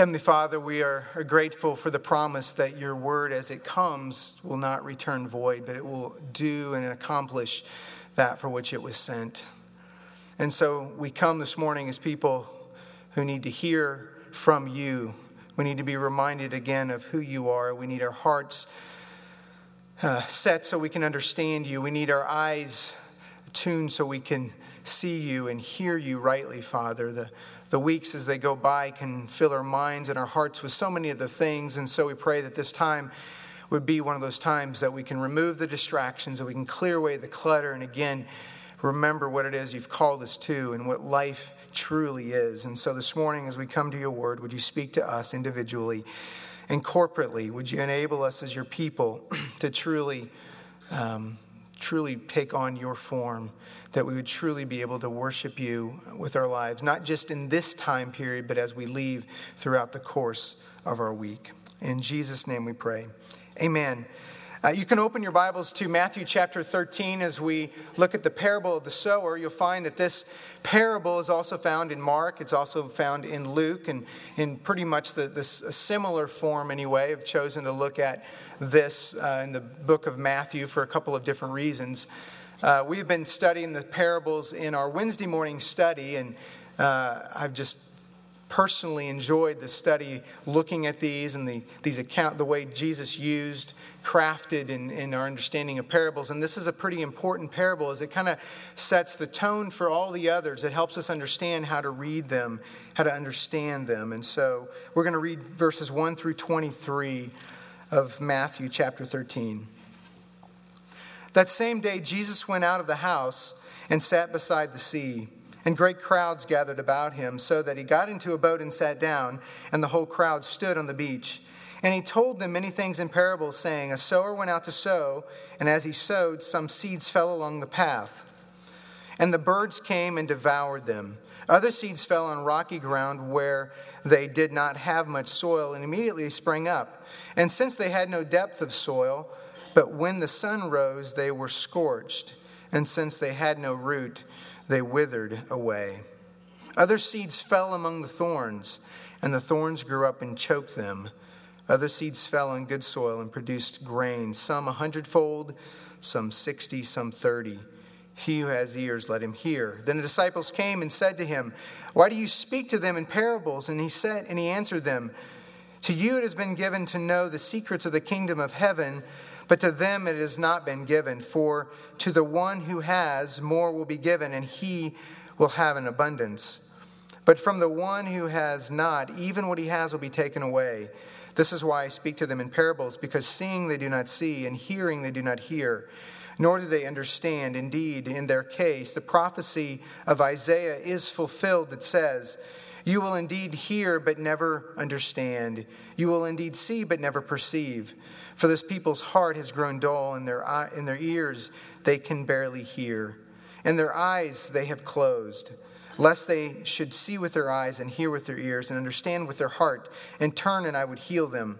Heavenly Father, we are grateful for the promise that your word, as it comes, will not return void, but it will do and accomplish that for which it was sent. And so we come this morning as people who need to hear from you. We need to be reminded again of who you are. We need our hearts set so we can understand you. We need our eyes tuned so we can see you and hear you rightly, Father. The weeks as they go by can fill our minds and our hearts with so many of the things. And so we pray that this time would be one of those times that we can remove the distractions, that we can clear away the clutter, and again, remember what it is you've called us to and what life truly is. And so this morning, as we come to your word, would you speak to us individually and corporately? Would you enable us as your people to truly take on your form, that we would truly be able to worship you with our lives, not just in this time period, but as we leave throughout the course of our week. In Jesus' name we pray. Amen. You can open your Bibles to Matthew chapter 13 as we look at the parable of the sower. You'll find that this parable is also found in Mark. It's also found in Luke, and in pretty much the similar form anyway. I've chosen to look at this in the book of Matthew for a couple of different reasons. We've been studying the parables in our Wednesday morning study, and I've just personally enjoyed the study looking at these and these accounts, the way Jesus used, crafted in our understanding of parables. And this is a pretty important parable as it kind of sets the tone for all the others. It helps us understand how to read them, how to understand them. And so we're going to read verses 1 through 23 of Matthew chapter 13. That same day, Jesus went out of the house and sat beside the sea. And great crowds gathered about him, so that he got into a boat and sat down, and the whole crowd stood on the beach. And he told them many things in parables, saying, A sower went out to sow, and as he sowed, some seeds fell along the path. And the birds came and devoured them. Other seeds fell on rocky ground where they did not have much soil, and immediately sprang up. And since they had no depth of soil, but when the sun rose, they were scorched. And since they had no root, they withered away. Other seeds fell among the thorns, and the thorns grew up and choked them. Other seeds fell on good soil and produced grain, some 100-fold, some 60, some 30. He who has ears, let him hear. Then the disciples came and said to him, Why do you speak to them in parables? And he answered them, To you it has been given to know the secrets of the kingdom of heaven, but to them it has not been given. For to the one who has, more will be given, and he will have an abundance. But from the one who has not, even what he has will be taken away. This is why I speak to them in parables, because seeing they do not see, and hearing they do not hear, nor do they understand. Indeed, in their case, the prophecy of Isaiah is fulfilled that says, You will indeed hear, but never understand. You will indeed see, but never perceive. For this people's heart has grown dull, and their ears they can barely hear. And their eyes they have closed, lest they should see with their eyes, and hear with their ears, and understand with their heart, and turn, and I would heal them.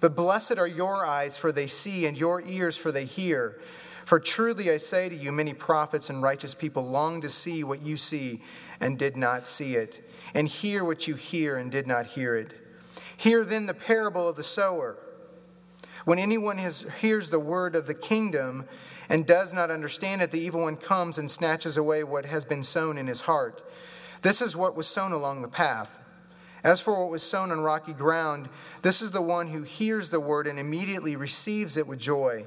But blessed are your eyes, for they see, and your ears, for they hear. For truly I say to you, many prophets and righteous people longed to see what you see and did not see it, and hear what you hear and did not hear it. Hear then the parable of the sower. When anyone hears the word of the kingdom and does not understand it, the evil one comes and snatches away what has been sown in his heart. This is what was sown along the path. As for what was sown on rocky ground, this is the one who hears the word and immediately receives it with joy.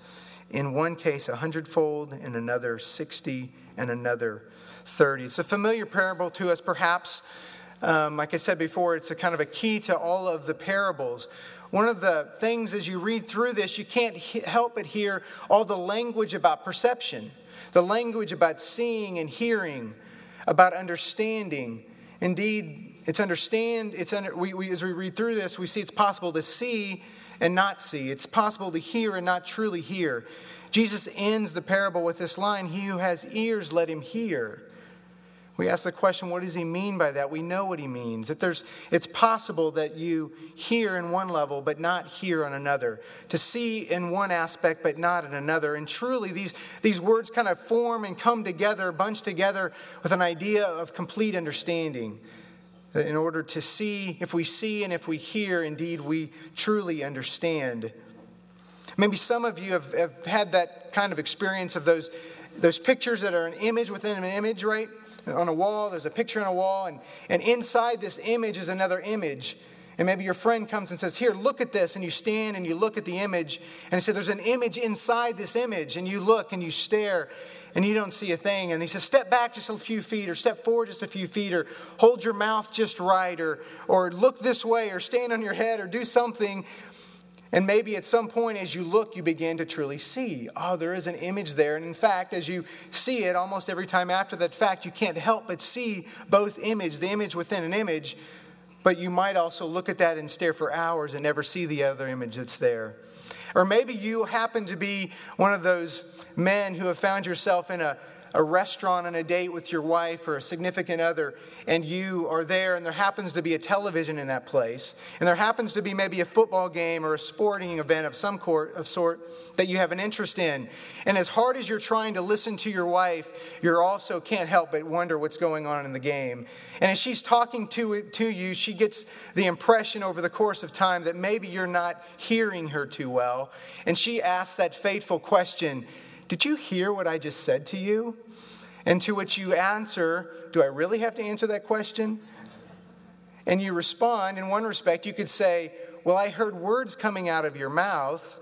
in one case 100-fold, in another 60, and another 30. It's a familiar parable to us, perhaps. Like I said before, it's a kind of a key to all of the parables. One of the things as you read through this, you can't help but hear all the language about perception, the language about seeing and hearing, about understanding. Indeed, As we read through this, we see it's possible to see and not see. It's possible to hear and not truly hear. Jesus ends the parable with this line, "He who has ears, let him hear." We ask the question, what does he mean by that? We know what he means. It's possible that you hear in one level, but not hear on another. To see in one aspect, but not in another. And truly, these words kind of form and come together, bunch together with an idea of complete understanding. In order to see, if we see and if we hear, indeed, we truly understand. Maybe some of you have had that kind of experience of those pictures that are an image within an image, right? On a wall, there's a picture on a wall, and inside this image is another image. And maybe your friend comes and says, "Here, look at this." And you stand and you look at the image. And he said, "There's an image inside this image." And you look and you stare and you don't see a thing. And he says, "Step back just a few feet," or "Step forward just a few feet," or "Hold your mouth just right," or "Look this way," or "Stand on your head," or do something. And maybe at some point as you look, you begin to truly see, oh, there is an image there. And in fact, as you see it, almost every time after that fact, you can't help but see both images, the image within an image. But you might also look at that and stare for hours and never see the other image that's there. Or maybe you happen to be one of those men who have found yourself in a restaurant on a date with your wife or a significant other, and you are there, and there happens to be a television in that place, and there happens to be maybe a football game or a sporting event of some sort that you have an interest in. And as hard as you're trying to listen to your wife, you also can't help but wonder what's going on in the game. And as she's talking to you, she gets the impression over the course of time that maybe you're not hearing her too well, and she asks that fateful question, "Did you hear what I just said to you?" And to which you answer, "Do I really have to answer that question?" And you respond, in one respect, you could say, "Well, I heard words coming out of your mouth.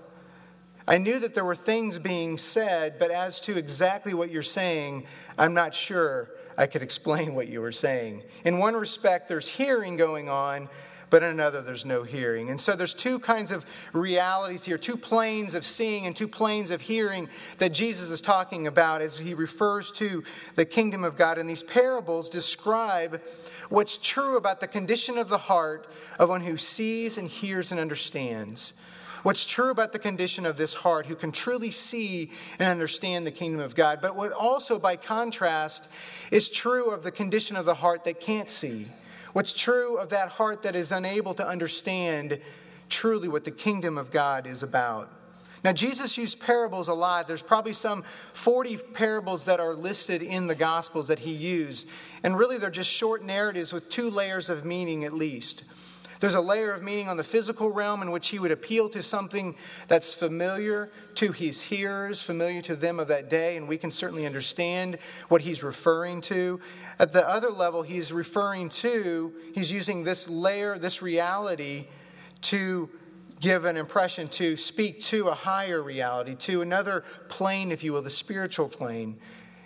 I knew that there were things being said, but as to exactly what you're saying, I'm not sure I could explain what you were saying." In one respect, there's hearing going on, but in another, there's no hearing. And so there's two kinds of realities here, two planes of seeing and two planes of hearing that Jesus is talking about as he refers to the kingdom of God. And these parables describe what's true about the condition of the heart of one who sees and hears and understands. What's true about the condition of this heart who can truly see and understand the kingdom of God. But what also, by contrast, is true of the condition of the heart that can't see. What's true of that heart that is unable to understand truly what the kingdom of God is about. Now, Jesus used parables a lot. There's probably some 40 parables that are listed in the Gospels that he used. And really, they're just short narratives with two layers of meaning at least. There's a layer of meaning on the physical realm in which he would appeal to something that's familiar to his hearers, familiar to them of that day, and we can certainly understand what he's referring to. At the other level, he's using this layer, this reality, to give an impression, to speak to a higher reality, to another plane, if you will, the spiritual plane.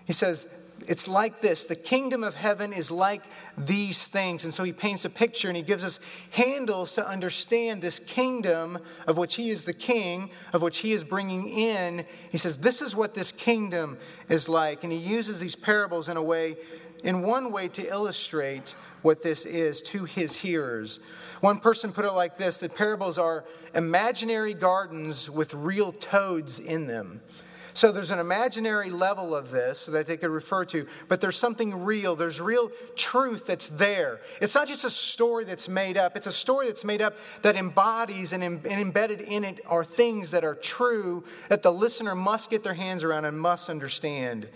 He says, it's like this. The kingdom of heaven is like these things. And so he paints a picture and he gives us handles to understand this kingdom of which he is the king, of which he is bringing in. He says, this is what this kingdom is like. And he uses these parables in one way to illustrate what this is to his hearers. One person put it like this, that parables are imaginary gardens with real toads in them. So there's an imaginary level of this that they could refer to, but there's something real. There's real truth that's there. It's not just a story that's made up. It's a story that's made up that embodies and embedded in it are things that are true that the listener must get their hands around and must understand.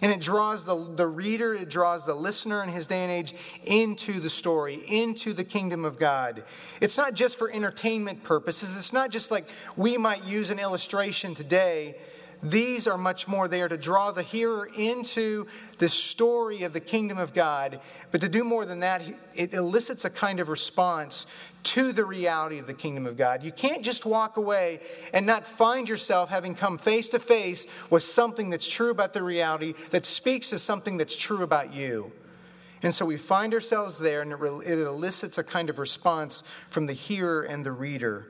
And it draws the reader, it draws the listener in his day and age into the story, into the kingdom of God. It's not just for entertainment purposes. It's not just like we might use an illustration today. These are much more there to draw the hearer into the story of the kingdom of God. But to do more than that, it elicits a kind of response to the reality of the kingdom of God. You can't just walk away and not find yourself having come face to face with something that's true about the reality that speaks to something that's true about you. And so we find ourselves there, and it elicits a kind of response from the hearer and the reader.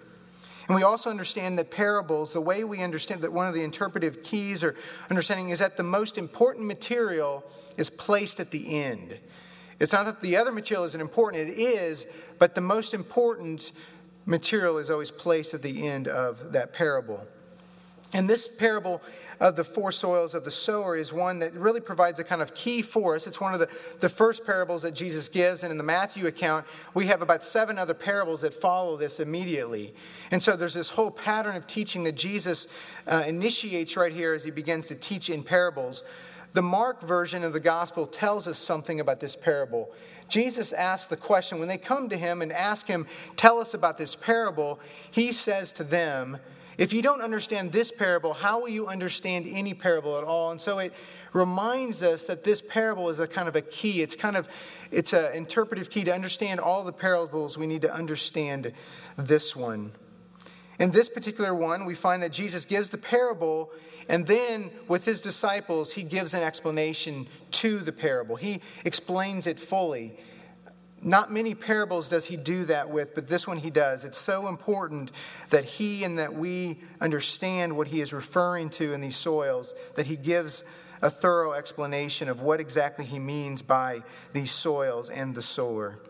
And we also understand that parables, the way we understand that one of the interpretive keys or understanding is that the most important material is placed at the end. It's not that the other material isn't important. It is, but the most important material is always placed at the end of that parable. And this parable of the four soils of the sower is one that really provides a kind of key for us. It's one of the first parables that Jesus gives. And in the Matthew account, we have about 7 other parables that follow this immediately. And so there's this whole pattern of teaching that Jesus initiates right here as he begins to teach in parables. The Mark version of the gospel tells us something about this parable. Jesus asks the question, when they come to him and ask him, tell us about this parable, he says to them, if you don't understand this parable, how will you understand any parable at all? And so it reminds us that this parable is a kind of a key. It's an interpretive key to understand all the parables. We need to understand this one. In this particular one, we find that Jesus gives the parable, and then with his disciples, he gives an explanation to the parable. He explains it fully. Not many parables does he do that with, but this one he does. It's so important that we understand what he is referring to in these soils, that he gives a thorough explanation of what exactly he means by these soils and the sower.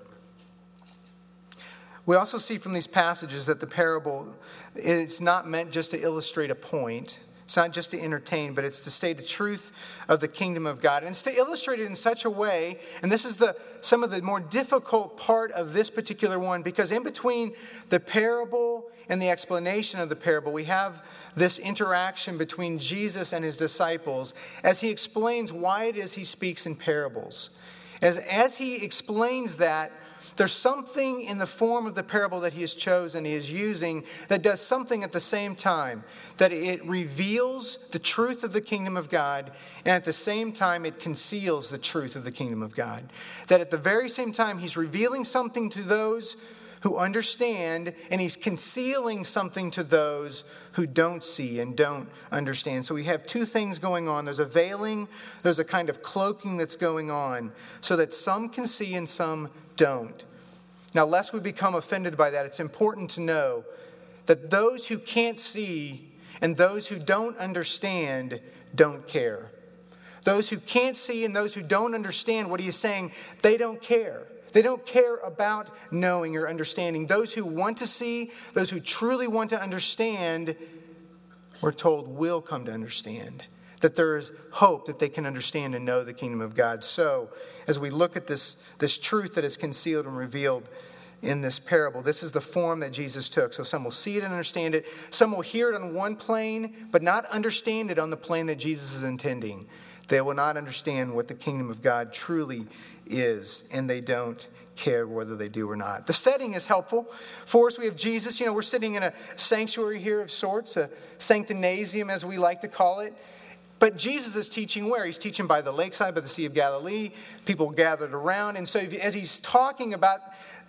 We also see from these passages that the parable, it's not meant just to illustrate a point. It's not just to entertain, but it's to state the truth of the kingdom of God. And it's to illustrate it in such a way, and this is some of the more difficult part of this particular one, because in between the parable and the explanation of the parable, we have this interaction between Jesus and his disciples as he explains why it is he speaks in parables. As he explains that, there's something in the form of the parable that he has chosen, he is using, that does something at the same time. That it reveals the truth of the kingdom of God, and at the same time it conceals the truth of the kingdom of God. That at the very same time he's revealing something to those who understand, and he's concealing something to those who don't see and don't understand. So we have two things going on. There's a veiling, there's a kind of cloaking that's going on, so that some can see and some don't. Now, lest we become offended by that, it's important to know that those who can't see and those who don't understand don't care. Those who can't see and those who don't understand what he is saying, they don't care. They don't care about knowing or understanding. Those who want to see, those who truly want to understand, we're told will come to understand. That there is hope that they can understand and know the kingdom of God. So, as we look at this truth that is concealed and revealed in this parable, this is the form that Jesus took. So some will see it and understand it. Some will hear it on one plane, but not understand it on the plane that Jesus is intending. They will not understand what the kingdom of God truly is, and they don't care whether they do or not. The setting is helpful. For us, we have Jesus. We're sitting in a sanctuary here of sorts, a sanctinasium as we like to call it. But Jesus is teaching where? He's teaching by the lakeside, by the Sea of Galilee. People gathered around. And so as he's talking about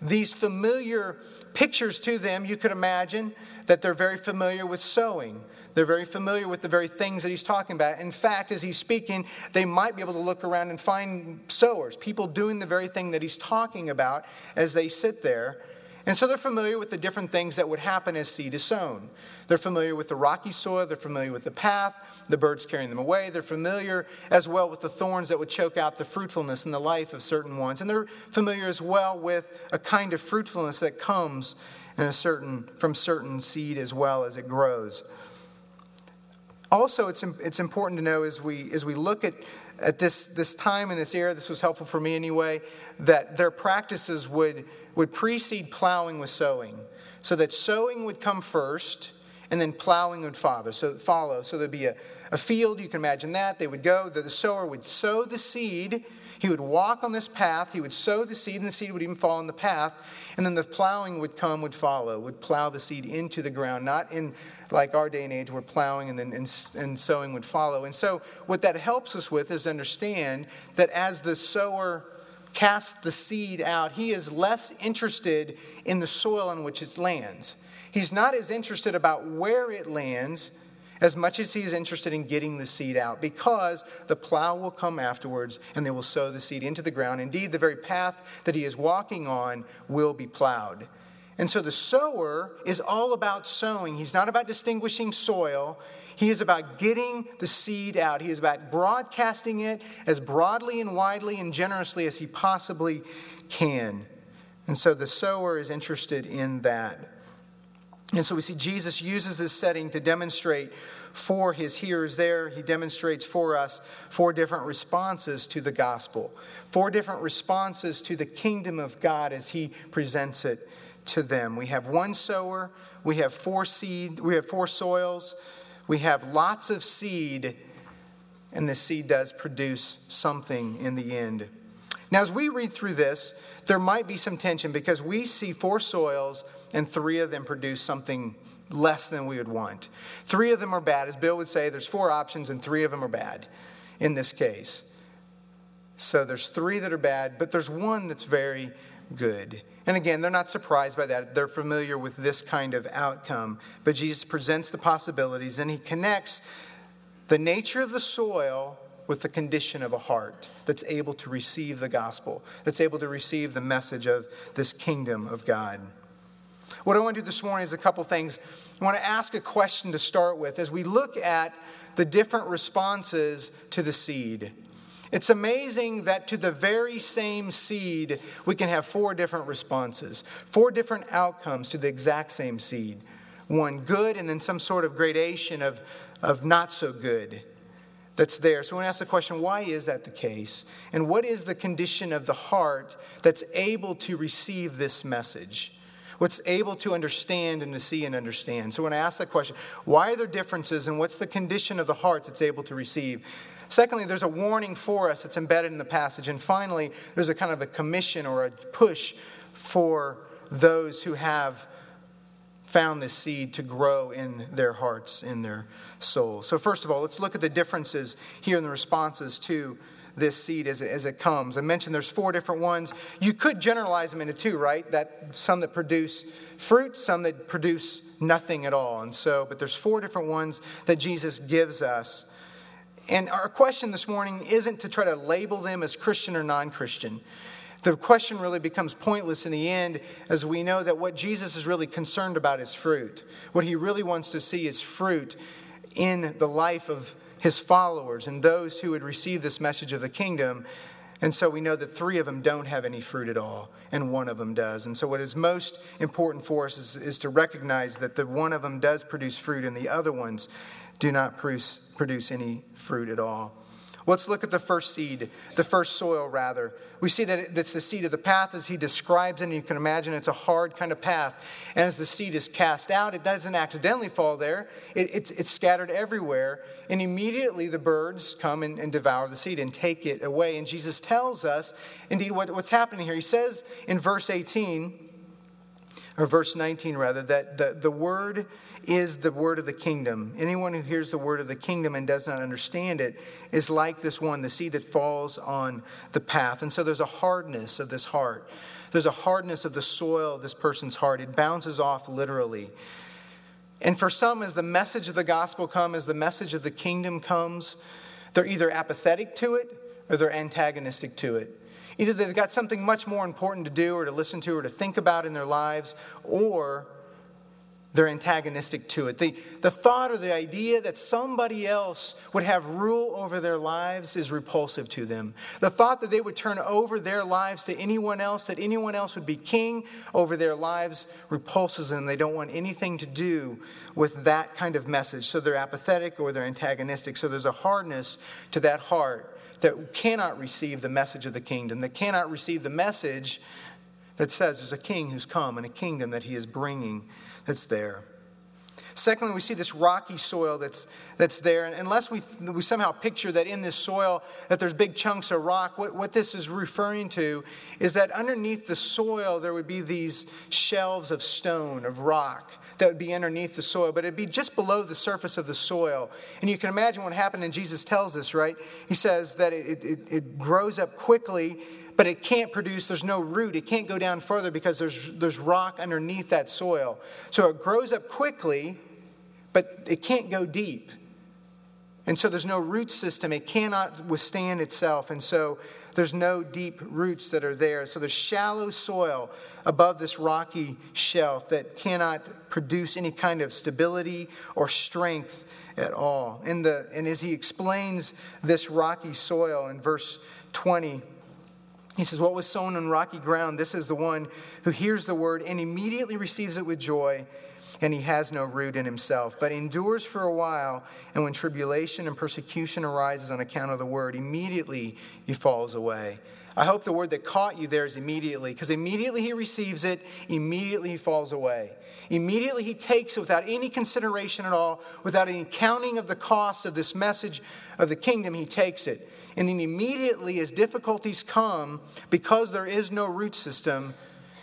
these familiar pictures to them, you could imagine that they're very familiar with sowing. They're very familiar with the very things that he's talking about. In fact, as he's speaking, they might be able to look around and find sowers, people doing the very thing that he's talking about as they sit there. And so they're familiar with the different things that would happen as seed is sown. They're familiar with the rocky soil. They're familiar with the path, the birds carrying them away. They're familiar as well with the thorns that would choke out the fruitfulness and the life of certain ones. And they're familiar as well with a kind of fruitfulness that comes from certain seed as well as it grows. Also, it's important to know as we look at this time in this era, this was helpful for me anyway, that their practices would precede plowing with sowing. So that sowing would come first, and then plowing would follow. So there'd be a field, you can imagine that. They would go, the sower would sow the seed. He would walk on this path. He would sow the seed, and the seed would even fall on the path. And then the plowing would plow the seed into the ground. Not in like our day and age where plowing and sowing would follow. And so what that helps us with is understand that as the sower casts the seed out, he is less interested in the soil on which it lands. He's not as interested about where it lands as much as he is interested in getting the seed out, because the plow will come afterwards and they will sow the seed into the ground. Indeed, the very path that he is walking on will be plowed. And so the sower is all about sowing. He's not about distinguishing soil. He is about getting the seed out. He is about broadcasting it as broadly and widely and generously as he possibly can. And so the sower is interested in that. And so we see Jesus uses this setting to demonstrate for his hearers there. He demonstrates for us four different responses to the gospel, four different responses to the kingdom of God as he presents it to them. We have one sower, we have four seed, we have four soils, we have lots of seed, and the seed does produce something in the end. Now, as we read through this, there might be some tension because we see four soils and three of them produce something less than we would want. Three of them are bad. As Bill would say, there's four options and three of them are bad in this case. So there's three that are bad, but there's one that's very good. And again, they're not surprised by that. They're familiar with this kind of outcome. But Jesus presents the possibilities and he connects the nature of the soil with the condition of a heart that's able to receive the gospel, that's able to receive the message of this kingdom of God. What I want to do this morning is a couple things. I want to ask a question to start with as we look at the different responses to the seed. It's amazing that to the very same seed, we can have four different responses, four different outcomes to the exact same seed. One good and then some sort of gradation of not so good that's there. So I want to ask the question, why is that the case? And what is the condition of the heart that's able to receive this message? What's able to understand and to see and understand? So when I ask that question, why are there differences and what's the condition of the heart that's able to receive? Secondly, there's a warning for us that's embedded in the passage. And finally, there's a kind of a commission or a push for those who have found this seed to grow in their hearts, in their souls. So first of all, let's look at the differences here in the responses to this seed as it comes. I mentioned there's four different ones. You could generalize them into two, right? That some that produce fruit, some that produce nothing at all. And so, but there's four different ones that Jesus gives us. And our question this morning isn't to try to label them as Christian or non-Christian. The question really becomes pointless in the end as we know that what Jesus is really concerned about is fruit. What he really wants to see is fruit in the life of his followers and those who would receive this message of the kingdom. And so we know that three of them don't have any fruit at all, and one of them does. And so what is most important for us is to recognize that the one of them does produce fruit and the other ones do not produce any fruit at all. Let's look at the first seed, the first soil, rather. We see that it's the seed of the path as he describes it, and you can imagine it's a hard kind of path. And as the seed is cast out, it doesn't accidentally fall there. It's scattered everywhere, and immediately the birds come and devour the seed and take it away. And Jesus tells us, indeed, what's happening here. He says in verse 18, or verse 19 rather, that the word is the word of the kingdom. Anyone who hears the word of the kingdom and does not understand it is like this one, the seed that falls on the path. And so there's a hardness of this heart. There's a hardness of the soil of this person's heart. It bounces off literally. And for some, as the message of the gospel comes, as the message of the kingdom comes, they're either apathetic to it or they're antagonistic to it. Either they've got something much more important to do or to listen to or to think about in their lives, or they're antagonistic to it. The thought or the idea that somebody else would have rule over their lives is repulsive to them. The thought that they would turn over their lives to anyone else, that anyone else would be king over their lives, repulses them. They don't want anything to do with that kind of message. So they're apathetic or they're antagonistic. So there's a hardness to that heart that cannot receive the message of the kingdom, that cannot receive the message that says there's a king who's come and a kingdom that he is bringing that's there. Secondly, we see this rocky soil that's there. And unless we somehow picture that in this soil that there's big chunks of rock, what this is referring to is that underneath the soil there would be these shelves of stone, of rock, that would be underneath the soil, but it'd be just below the surface of the soil. And you can imagine what happened, and Jesus tells us, right? He says that it grows up quickly, but it can't produce, there's no root, it can't go down further because there's rock underneath that soil. So it grows up quickly, but it can't go deep. And so there's no root system. It cannot withstand itself. And so there's no deep roots that are there. So there's shallow soil above this rocky shelf that cannot produce any kind of stability or strength at all. And as he explains this rocky soil in verse 20, he says, "What was sown on rocky ground, this is the one who hears the word and immediately receives it with joy. And he has no root in himself, but endures for a while. And when tribulation and persecution arises on account of the word, immediately he falls away." I hope the word that caught you there is immediately, because immediately he receives it, immediately he falls away. Immediately he takes it without any consideration at all, without any counting of the cost of this message of the kingdom, he takes it. And then immediately, as difficulties come, because there is no root system,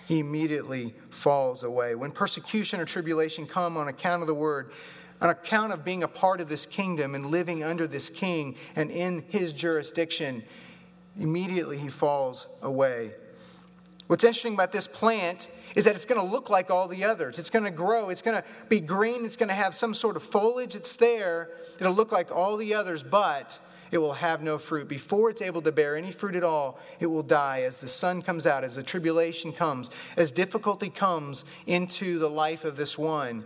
he immediately falls away. When persecution or tribulation come on account of the word, on account of being a part of this kingdom and living under this king and in his jurisdiction, immediately he falls away. What's interesting about this plant is that it's going to look like all the others. It's going to grow. It's going to be green. It's going to have some sort of foliage. It's there. It'll look like all the others, but it will have no fruit. Before it's able to bear any fruit at all, it will die as the sun comes out, as the tribulation comes, as difficulty comes into the life of this one.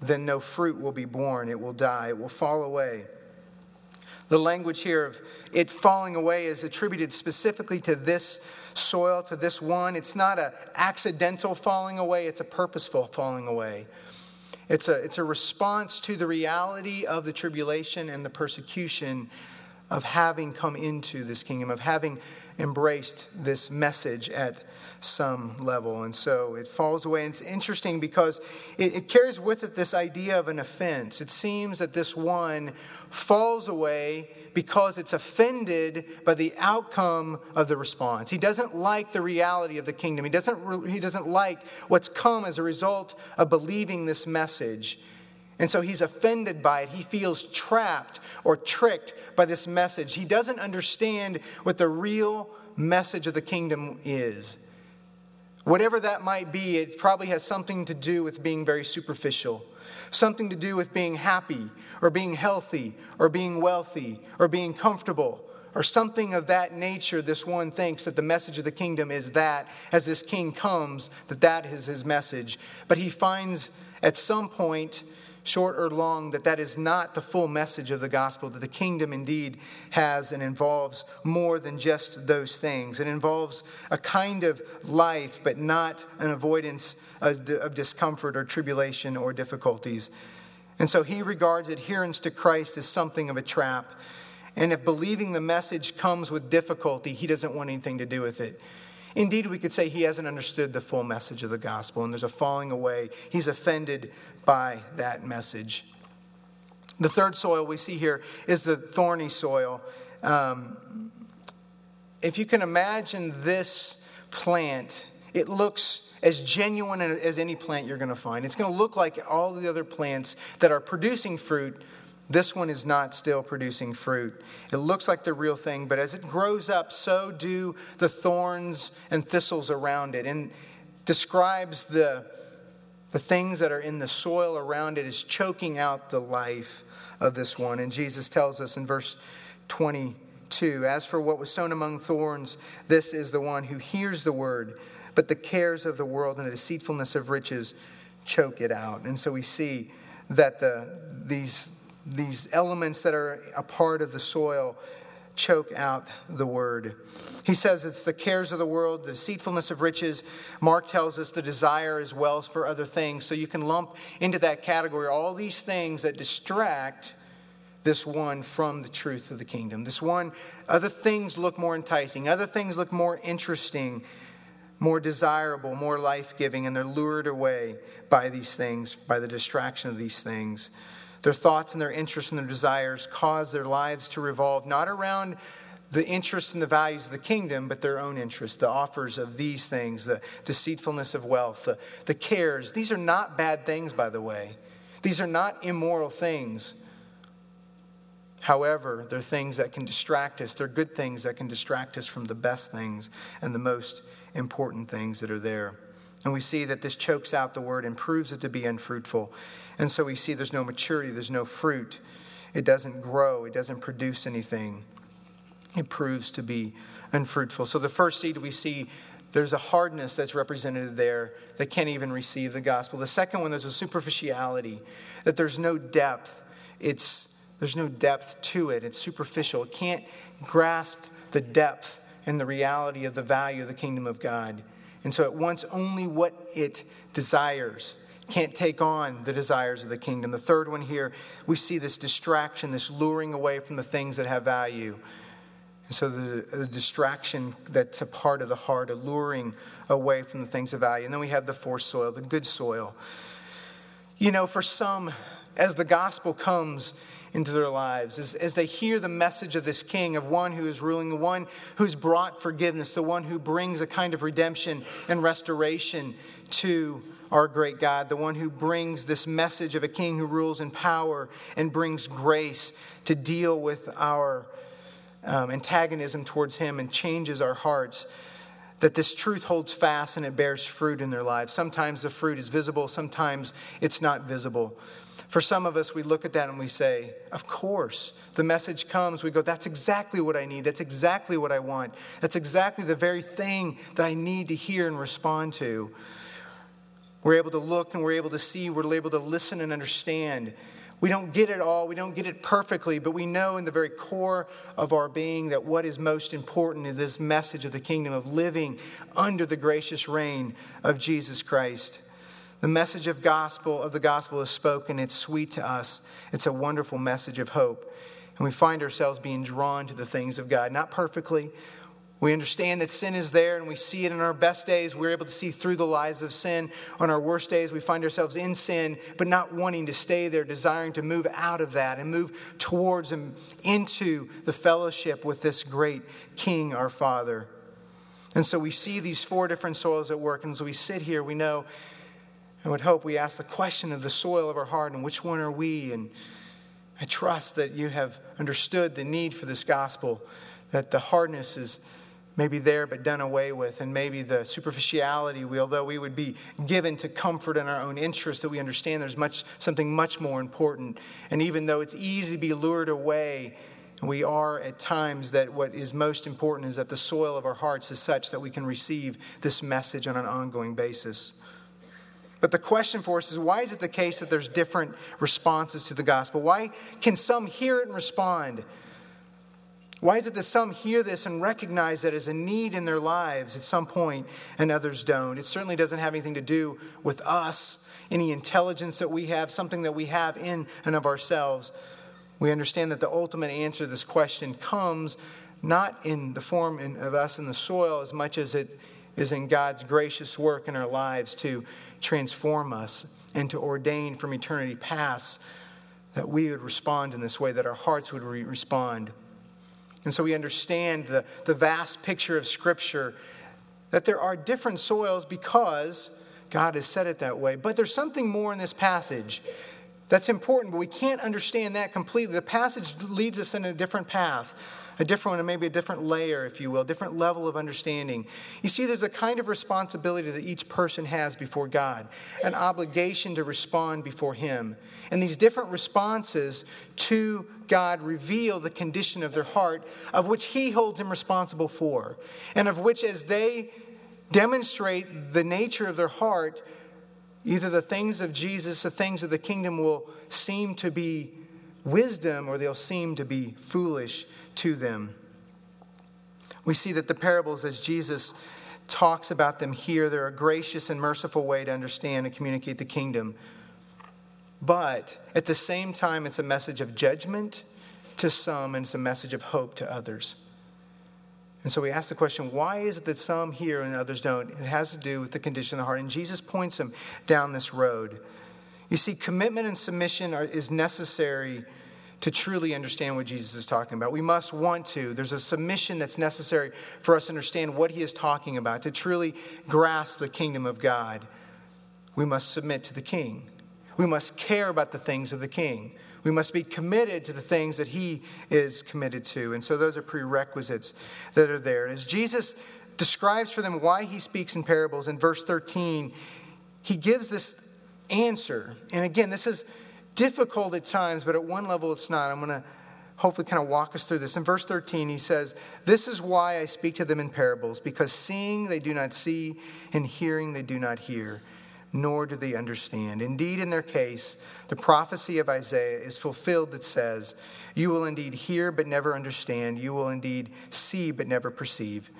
Then no fruit will be born. It will die. It will fall away. The language here of it falling away is attributed specifically to this soil, to this one. It's not an accidental falling away. It's a purposeful falling away. It's a response to the reality of the tribulation and the persecution of having come into this kingdom, of having embraced this message at some level. And so it falls away. And it's interesting because it carries with it this idea of an offense. It seems that this one falls away because it's offended by the outcome of the response. He doesn't like the reality of the kingdom. He doesn't like what's come as a result of believing this message. And so he's offended by it. He feels trapped or tricked by this message. He doesn't understand what the real message of the kingdom is. Whatever that might be, it probably has something to do with being very superficial. Something to do with being happy or being healthy or being wealthy or being comfortable or something of that nature. This one thinks that the message of the kingdom is that as this king comes, that is his message. But he finds at some point, short or long, that is not the full message of the gospel, that the kingdom indeed has and involves more than just those things. It involves a kind of life, but not an avoidance of discomfort or tribulation or difficulties. And so he regards adherence to Christ as something of a trap. And if believing the message comes with difficulty, he doesn't want anything to do with it. Indeed, we could say he hasn't understood the full message of the gospel, and there's a falling away. He's offended by that message. The third soil we see here is the thorny soil. If you can imagine this plant, it looks as genuine as any plant you're going to find. It's going to look like all the other plants that are producing fruit. This one is not still producing fruit. It looks like the real thing, but as it grows up, so do the thorns and thistles around it. And describes the things that are in the soil around it as choking out the life of this one. And Jesus tells us in verse 22, "As for what was sown among thorns, this is the one who hears the word, but the cares of the world and the deceitfulness of riches choke it out." And so we see that these elements that are a part of the soil choke out the word. He says it's the cares of the world, the deceitfulness of riches. Mark tells us the desire as well for other things. So you can lump into that category all these things that distract this one from the truth of the kingdom. This one, other things look more enticing. Other things look more interesting, more desirable, more life-giving. And they're lured away by these things, by the distraction of these things. Their thoughts and their interests and their desires cause their lives to revolve not around the interests and the values of the kingdom, but their own interests, the offers of these things, the deceitfulness of wealth, the cares. These are not bad things, by the way. These are not immoral things. However, they're things that can distract us. They're good things that can distract us from the best things and the most important things that are there. And we see that this chokes out the word and proves it to be unfruitful. And so we see there's no maturity, there's no fruit. It doesn't grow. It doesn't produce anything. It proves to be unfruitful. So the first seed we see, there's a hardness that's represented there that can't even receive the gospel. The second one, there's a superficiality, that there's no depth. There's no depth to it. It's superficial. It can't grasp the depth and the reality of the value of the kingdom of God. And so it wants only what it desires. Can't take on the desires of the kingdom. The third one here, we see this distraction, this luring away from the things that have value. And so the distraction that's a part of the heart, a luring away from the things of value. And then we have the fourth soil, the good soil. You know, for some, as the gospel comes into their lives, as they hear the message of this king, of one who is ruling, the one who's brought forgiveness, the one who brings a kind of redemption and restoration to our great God, the one who brings this message of a king who rules in power and brings grace to deal with our antagonism towards him and changes our hearts, that this truth holds fast and it bears fruit in their lives. Sometimes the fruit is visible, sometimes it's not visible. For some of us, we look at that and we say, of course, the message comes. We go, that's exactly what I need. That's exactly what I want. That's exactly the very thing that I need to hear and respond to. We're able to look and we're able to see. We're able to listen and understand. We don't get it all. We don't get it perfectly. But we know in the very core of our being that what is most important is this message of the kingdom, of living under the gracious reign of Jesus Christ. The message of the gospel is spoken. It's sweet to us. It's a wonderful message of hope. And we find ourselves being drawn to the things of God. Not perfectly. We understand that sin is there and we see it in our best days. We're able to see through the lies of sin. On our worst days, we find ourselves in sin, but not wanting to stay there, desiring to move out of that and move towards and into the fellowship with this great King, our Father. And so we see these four different soils at work. And as we sit here, we know, I would hope, we ask the question of the soil of our heart and which one are we? And I trust that you have understood the need for this gospel, that the hardness is maybe there but done away with, and maybe the superficiality, although we would be given to comfort in our own interests, that we understand there's something much more important. And even though it's easy to be lured away, we are at times that what is most important is that the soil of our hearts is such that we can receive this message on an ongoing basis. But the question for us is, why is it the case that there's different responses to the gospel? Why can some hear it and respond? Why is it that some hear this and recognize that as a need in their lives at some point and others don't? It certainly doesn't have anything to do with us, any intelligence that we have, something that we have in and of ourselves. We understand that the ultimate answer to this question comes not in the form of us in the soil as much as it is in God's gracious work in our lives to transform us and to ordain from eternity past that we would respond in this way, that our hearts would respond. And so we understand the vast picture of Scripture, that there are different soils because God has said it that way. But there's something more in this passage that's important, but we can't understand that completely. The passage leads us in a different path. A different one, and maybe a different layer, if you will, different level of understanding. You see, there's a kind of responsibility that each person has before God, an obligation to respond before Him. And these different responses to God reveal the condition of their heart, of which He holds them responsible for, and of which, as they demonstrate the nature of their heart, either the things of Jesus, the things of the kingdom will seem to be wisdom, or they'll seem to be foolish to them. We see that the parables, as Jesus talks about them here, they're a gracious and merciful way to understand and communicate the kingdom. But at the same time, it's a message of judgment to some, and it's a message of hope to others. And so we ask the question, why is it that some hear and others don't? It has to do with the condition of the heart. And Jesus points them down this road. You see, commitment and submission is necessary to truly understand what Jesus is talking about. We must want to. There's a submission that's necessary for us to understand what He is talking about, to truly grasp the kingdom of God. We must submit to the King. We must care about the things of the King. We must be committed to the things that He is committed to. And so those are prerequisites that are there. As Jesus describes for them why He speaks in parables, in verse 13, He gives this answer. And again, this is difficult at times, but at one level it's not. I'm going to hopefully kind of walk us through this. In verse 13, he says, "This is why I speak to them in parables, because seeing they do not see, and hearing they do not hear, nor do they understand. Indeed, in their case, the prophecy of Isaiah is fulfilled that says, 'You will indeed hear, but never understand. You will indeed see, but never perceive.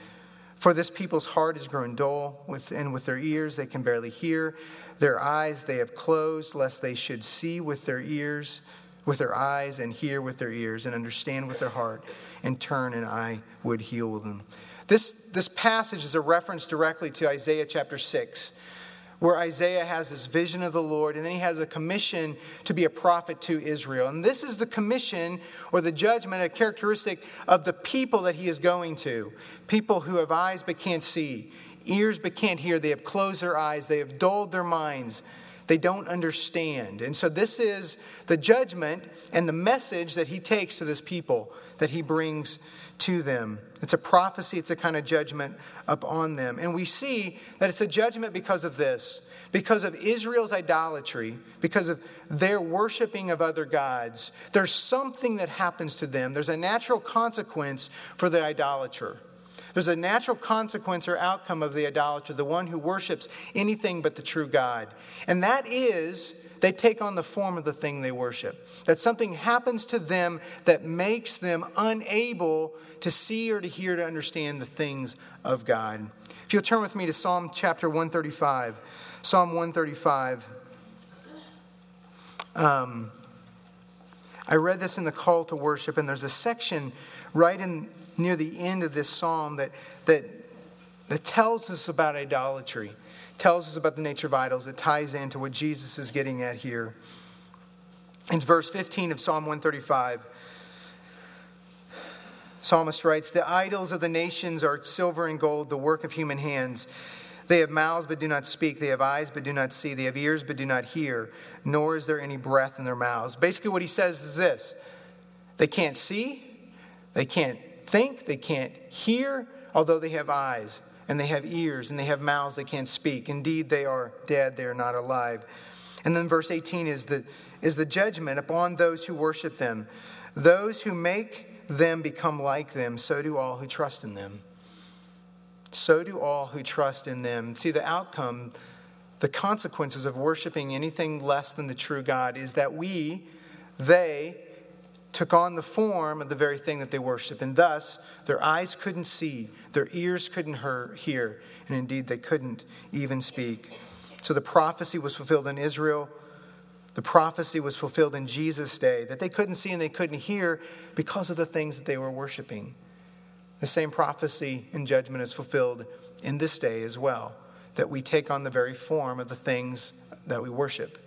For this people's heart is grown dull, and with their ears they can barely hear. Their eyes they have closed, lest they should see with their ears, with their eyes, and hear with their ears, and understand with their heart, and turn, and I would heal them.'" This passage is a reference directly to Isaiah chapter 6, where Isaiah has this vision of the Lord, and then he has a commission to be a prophet to Israel. And this is the commission, or the judgment, a characteristic of the people that he is going to. People who have eyes but can't see, ears but can't hear. They have closed their eyes. They have dulled their minds. They don't understand. And so this is the judgment and the message that he takes to this people, that he brings to them. It's a prophecy. It's a kind of judgment upon them. And we see that it's a judgment because of this, because of Israel's idolatry, because of their worshiping of other gods. There's something that happens to them. There's a natural consequence for the idolater. There's a natural consequence or outcome of the idolater, the one who worships anything but the true God. And that is, they take on the form of the thing they worship. That something happens to them that makes them unable to see or to hear, to understand the things of God. If you'll turn with me to Psalm chapter 135. Psalm 135. I read this in the call to worship, and there's a section right in near the end of this psalm that tells us about idolatry, tells us about the nature of idols. It ties into what Jesus is getting at here. In verse 15 of Psalm 135, psalmist writes, "The idols of the nations are silver and gold, the work of human hands. They have mouths but do not speak. They have eyes but do not see. They have ears but do not hear. Nor is there any breath in their mouths." Basically what he says is this: they can't see, they can't think, they can't hear, although they have eyes, and they have ears, and they have mouths, they can't speak. Indeed, they are dead, they are not alive. And then verse 18 is the judgment upon those who worship them. "Those who make them become like them, so do all who trust in them." So do all who trust in them. See, the outcome, the consequences of worshiping anything less than the true God is that they took on the form of the very thing that they worship. And thus, their eyes couldn't see, their ears couldn't hear, and indeed they couldn't even speak. So the prophecy was fulfilled in Israel. The prophecy was fulfilled in Jesus' day, that they couldn't see and they couldn't hear because of the things that they were worshiping. The same prophecy and judgment is fulfilled in this day as well, that we take on the very form of the things that we worship.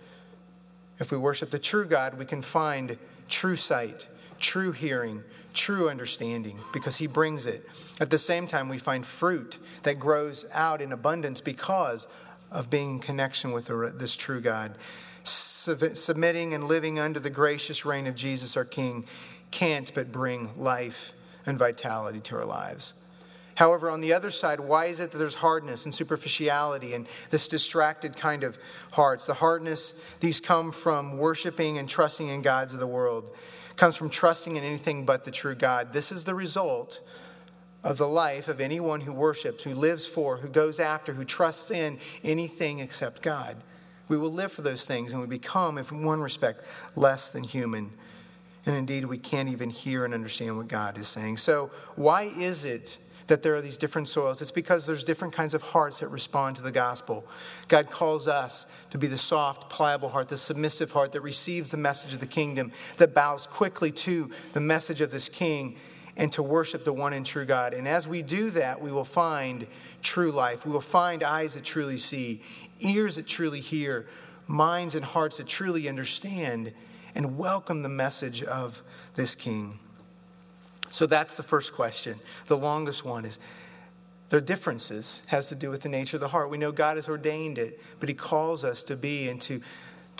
If we worship the true God, we can find true sight, true hearing, true understanding, because he brings it. At the same time, we find fruit that grows out in abundance because of being in connection with this true God. Submitting and living under the gracious reign of Jesus our King can't but bring life and vitality to our lives. However, on the other side, why is it that there's hardness and superficiality and this distracted kind of hearts? The hardness, these come from worshiping and trusting in gods of the world. It comes from trusting in anything but the true God. This is the result of the life of anyone who worships, who lives for, who goes after, who trusts in anything except God. We will live for those things, and we become, if in one respect, less than human. And indeed, we can't even hear and understand what God is saying. So why is it that there are these different soils? It's because there's different kinds of hearts that respond to the gospel. God calls us to be the soft, pliable heart, the submissive heart that receives the message of the kingdom, that bows quickly to the message of this king, and to worship the one and true God. And as we do that, we will find true life. We will find eyes that truly see, ears that truly hear, minds and hearts that truly understand and welcome the message of this king. So that's the first question. The longest one is, their differences has to do with the nature of the heart. We know God has ordained it, but he calls us to be and to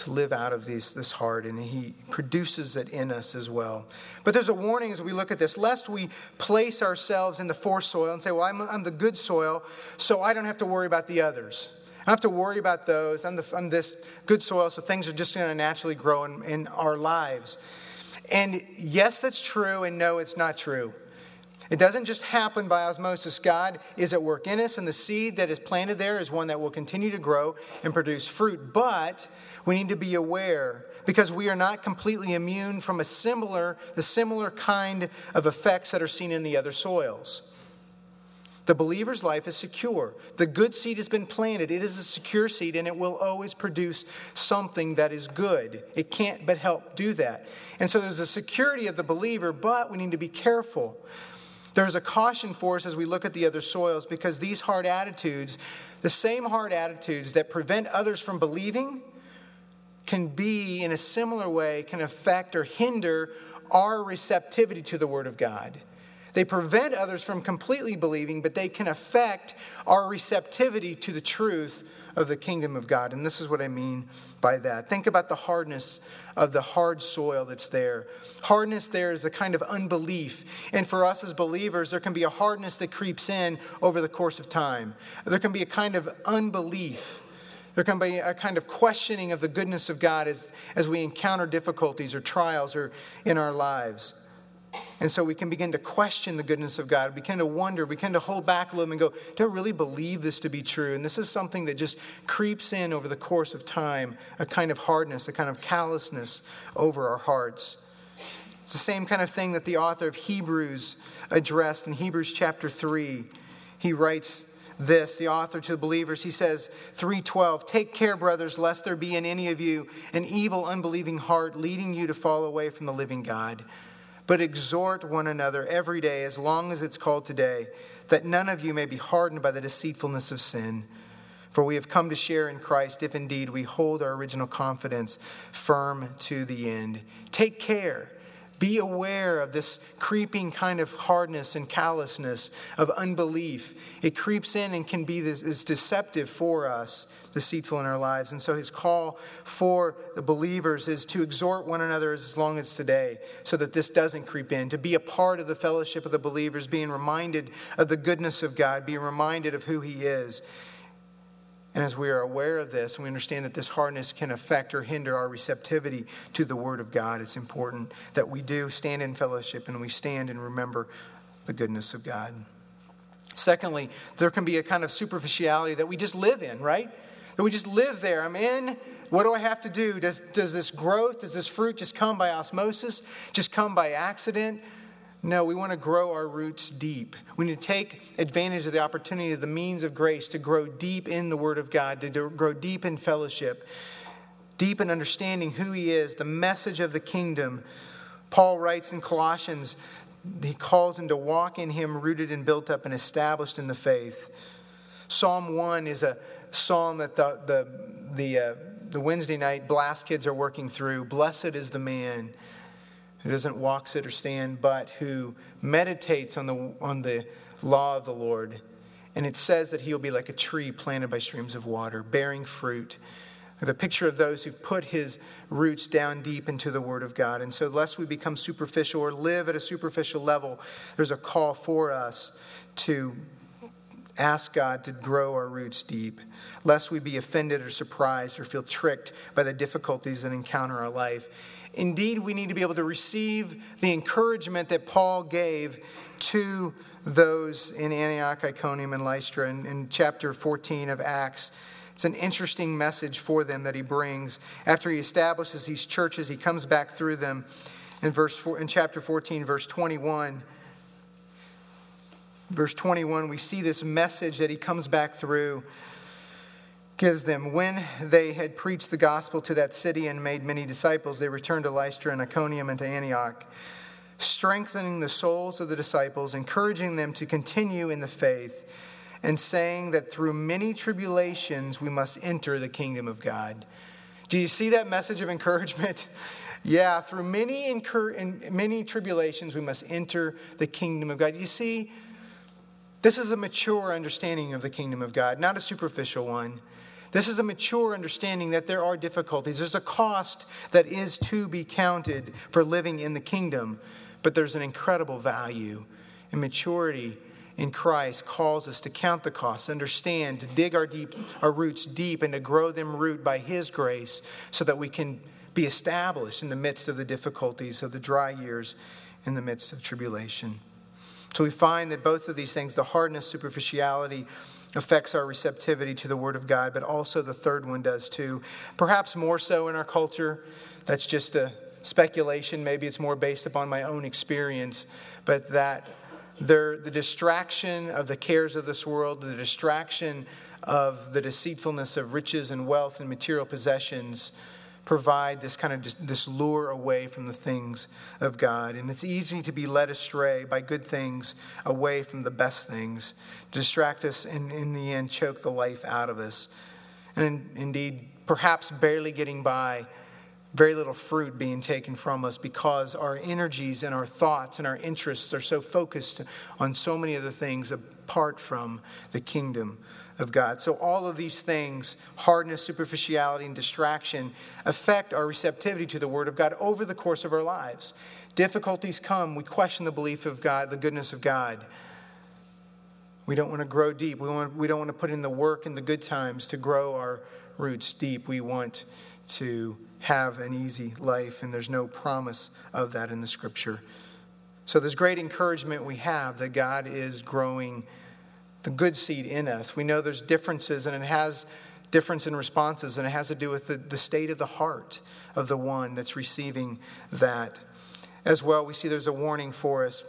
live out of this heart, and he produces it in us as well. But there's a warning as we look at this, lest we place ourselves in the fourth soil and say, well, I'm the good soil, so I don't have to worry about the others. I have to worry about those. I'm this good soil, so things are just going to naturally grow in our lives. And yes, that's true, and no, it's not true. It doesn't just happen by osmosis. God is at work in us, and the seed that is planted there is one that will continue to grow and produce fruit. But we need to be aware, because we are not completely immune from the similar kind of effects that are seen in the other soils. The believer's life is secure. The good seed has been planted. It is a secure seed, and it will always produce something that is good. It can't but help do that. And so there's a security of the believer, but we need to be careful. There's a caution for us as we look at the other soils, because these hard attitudes, the same hard attitudes that prevent others from believing, can be, in a similar way, can affect or hinder our receptivity to the Word of God. They prevent others from completely believing, but they can affect our receptivity to the truth of the kingdom of God. And this is what I mean by that. Think about the hardness of the hard soil that's there. Hardness there is a kind of unbelief. And for us as believers, there can be a hardness that creeps in over the course of time. There can be a kind of unbelief. There can be a kind of questioning of the goodness of God as we encounter difficulties or trials or in our lives. And so we can begin to question the goodness of God. We begin to wonder. We begin to hold back a little and go, do I really believe this to be true? And this is something that just creeps in over the course of time, a kind of hardness, a kind of callousness over our hearts. It's the same kind of thing that the author of Hebrews addressed in Hebrews chapter 3. He writes this, the author to the believers, he says, 3:12, take care, brothers, lest there be in any of you an evil, unbelieving heart leading you to fall away from the living God. But exhort one another every day, as long as it's called today, that none of you may be hardened by the deceitfulness of sin. For we have come to share in Christ, if indeed we hold our original confidence firm to the end. Take care. Be aware of this creeping kind of hardness and callousness of unbelief. It creeps in and can be this deceptive for us, deceitful in our lives. And so his call for the believers is to exhort one another as long as today, so that this doesn't creep in. To be a part of the fellowship of the believers, being reminded of the goodness of God, being reminded of who he is. And as we are aware of this, we understand that this hardness can affect or hinder our receptivity to the Word of God. It's important that we do stand in fellowship and we stand and remember the goodness of God. Secondly, there can be a kind of superficiality that we just live in, right? That we just live there. I'm in. What do I have to do? Does this growth, does this fruit just come by osmosis? Just come by accident? No, we want to grow our roots deep. We need to take advantage of the opportunity of the means of grace to grow deep in the Word of God, to grow deep in fellowship, deep in understanding who He is, the message of the kingdom. Paul writes in Colossians, he calls him to walk in Him, rooted and built up and established in the faith. Psalm 1 is a psalm that the Wednesday night Blast kids are working through. Blessed is the man who doesn't walk, sit, or stand, but who meditates on the law of the Lord. And it says that he'll be like a tree planted by streams of water, bearing fruit. I have a picture of those who've put his roots down deep into the Word of God. And so lest we become superficial or live at a superficial level, there's a call for us to ask God to grow our roots deep, lest we be offended or surprised or feel tricked by the difficulties that encounter our life. Indeed, we need to be able to receive the encouragement that Paul gave to those in Antioch, Iconium, and Lystra in chapter 14 of Acts. It's an interesting message for them that he brings. After he establishes these churches, he comes back through them in chapter 14, verse 21. Verse 21, we see this message that he comes back through, gives them. When they had preached the gospel to that city and made many disciples, they returned to Lystra and Iconium and to Antioch, strengthening the souls of the disciples, encouraging them to continue in the faith, and saying that through many tribulations we must enter the kingdom of God. Do you see that message of encouragement? Yeah, through many tribulations we must enter the kingdom of God. You see, this is a mature understanding of the kingdom of God, not a superficial one. This is a mature understanding that there are difficulties. There's a cost that is to be counted for living in the kingdom, but there's an incredible value and maturity in Christ calls us to count the costs, understand, to dig our roots deep, and to grow them root by His grace so that we can be established in the midst of the difficulties of the dry years, in the midst of tribulation. So we find that both of these things, the hardness, superficiality, affects our receptivity to the Word of God, but also the third one does too. Perhaps more so in our culture. That's just a speculation. Maybe it's more based upon my own experience, but that the distraction of the cares of this world, the distraction of the deceitfulness of riches and wealth and material possessions provide this kind of this lure away from the things of God. And it's easy to be led astray by good things away from the best things, distract us, and in the end choke the life out of us. And indeed, perhaps barely getting by, very little fruit being taken from us because our energies and our thoughts and our interests are so focused on so many other things apart from the kingdom of God. So all of these things, hardness, superficiality, and distraction, affect our receptivity to the Word of God over the course of our lives. Difficulties come. We question the belief of God, the goodness of God. We don't want to grow deep. We don't want to put in the work in the good times to grow our roots deep. We want to have an easy life, and there's no promise of that in the Scripture. So there's great encouragement we have that God is growing the good seed in us. We know there's differences, and it has difference in responses, and it has to do with the state of the heart of the one that's receiving that. As well, we see there's a warning for us.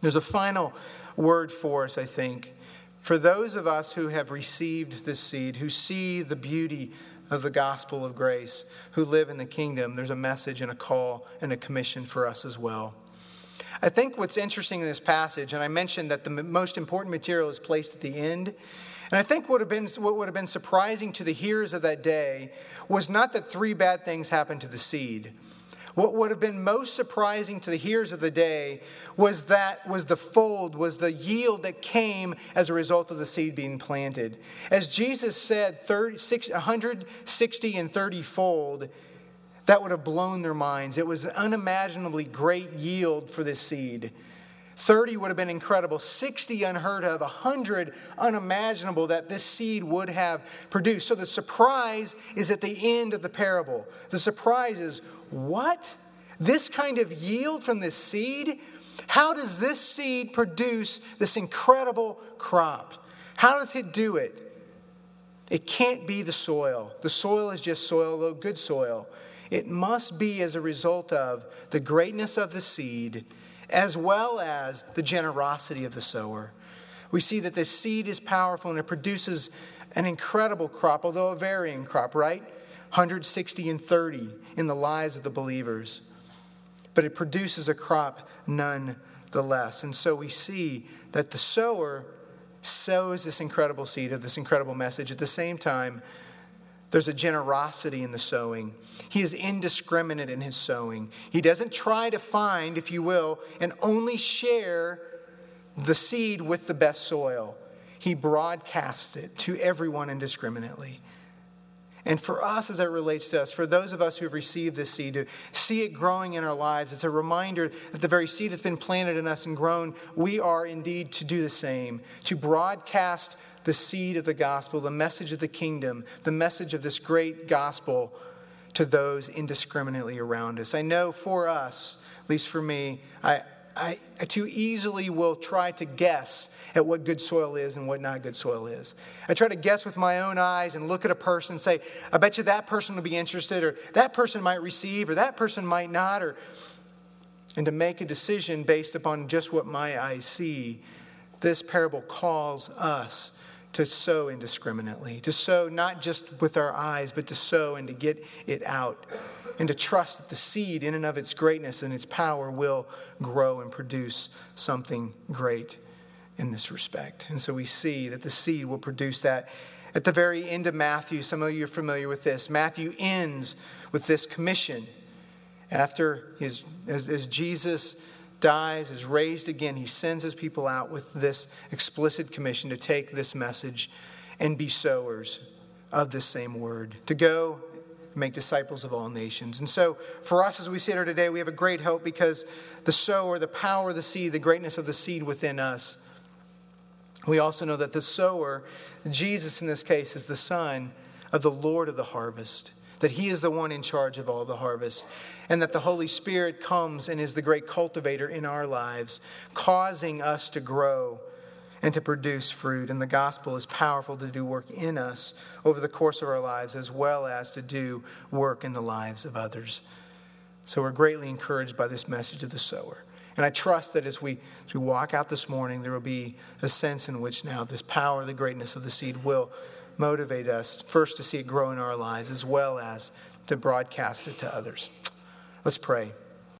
There's a final word for us, I think. For those of us who have received this seed, who see the beauty of the gospel of grace, who live in the kingdom, there's a message and a call and a commission for us as well. I think what's interesting in this passage, and I mentioned that the most important material is placed at the end, and I think what would have been surprising to the hearers of that day was not that three bad things happened to the seed. What would have been most surprising to the hearers of the day was the yield that came as a result of the seed being planted. As Jesus said, 160 and 30-fold, that would have blown their minds. It was an unimaginably great yield for this seed. 30 would have been incredible, 60 unheard of, 100 unimaginable that this seed would have produced. So the surprise is at the end of the parable. The surprise is, what? This kind of yield from this seed? How does this seed produce this incredible crop? How does it do it? It can't be the soil. The soil is just soil, though good soil. It must be as a result of the greatness of the seed, as well as the generosity of the sower. We see that the seed is powerful and it produces an incredible crop, although a varying crop, right? 160 and 30 in the lives of the believers. But it produces a crop nonetheless. And so we see that the sower sows this incredible seed of this incredible message. At the same time, there's a generosity in the sowing. He is indiscriminate in his sowing. He doesn't try to find, if you will, and only share the seed with the best soil. He broadcasts it to everyone indiscriminately. And for us, as that relates to us, for those of us who have received this seed, to see it growing in our lives, it's a reminder that the very seed that's been planted in us and grown, we are indeed to do the same, to broadcast the seed of the gospel, the message of the kingdom, the message of this great gospel to those indiscriminately around us. I know for us, at least for me, I too easily will try to guess at what good soil is and what not good soil is. I try to guess with my own eyes and look at a person and say, I bet you that person will be interested, or that person might receive, or that person might not, and to make a decision based upon just what my eyes see. This parable calls us to sow indiscriminately, to sow not just with our eyes, but to sow and to get it out, and to trust that the seed in and of its greatness and its power will grow and produce something great in this respect. And so we see that the seed will produce that. At the very end of Matthew, some of you are familiar with this, Matthew ends with this commission. After as Jesus dies, is raised again, he sends his people out with this explicit commission to take this message and be sowers of this same word, to go make disciples of all nations. And so for us, as we sit here today, we have a great hope because the sower, the power of the seed, the greatness of the seed within us We also know that the sower, Jesus in this case, is the son of the Lord of the harvest, that he is the one in charge of all the harvest, and that the Holy Spirit comes and is the great cultivator in our lives, causing us to grow and to produce fruit. And the gospel is powerful to do work in us over the course of our lives, as well as to do work in the lives of others. So we're greatly encouraged by this message of the sower. And I trust that as we walk out this morning, there will be a sense in which now this power, the greatness of the seed will motivate us first to see it grow in our lives, as well as to broadcast it to others. Let's pray.